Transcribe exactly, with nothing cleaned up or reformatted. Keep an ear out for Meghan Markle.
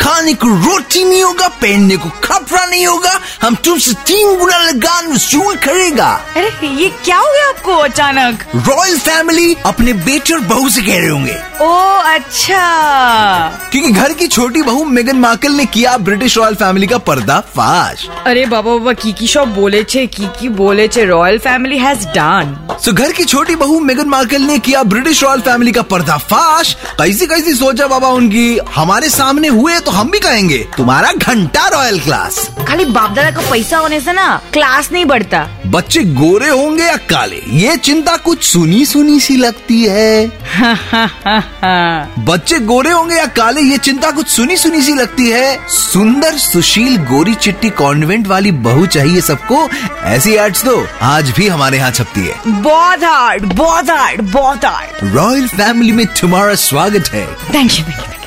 खाने को रोटी नहीं होगा, पहनने को कपड़ा नहीं होगा, हम तुमसे तीन गुना लगान वसूल करेगा। अरे ये क्या हो गया आपको अचानक? रॉयल फैमिली अपने बेटे और बहू से कह रहे होंगे। ओ अच्छा, क्योंकि घर की छोटी बहू मेगन मार्कल ने किया ब्रिटिश रॉयल फैमिली का पर्दाफाश। अरे बाबा बाबा की शॉप बोले छे की बोले छे royal family has done. So घर की छोटी बहू मेगन मार्कल ने किया ब्रिटिश रॉयल फैमिली का पर्दाफाश। कैसी कैसी सोचा बाबा उनकी, हमारे सामने हुए तो हम भी कहेंगे तुम्हारा घंटा रॉयल क्लास। खाली बाप दादा का पैसा होने से ना क्लास नहीं बढ़ता। बच्चे गोरे होंगे या काले ये चिंता कुछ सुनी सुनी सी लगती है। बच्चे गोरे होंगे या काले ये चिंता कुछ सुनी सुनी सी लगती है। सुंदर सुशील गोरी चिट्टी कॉन्वेंट वाली बहू चाहिए सबको। ऐसी एड्स तो आज भी हमारे यहाँ छपती है। बहुत हार्ड बहुत हार्ड बहुत हार्ड। रॉयल फैमिली में तुम्हारा स्वागत है। Thank you.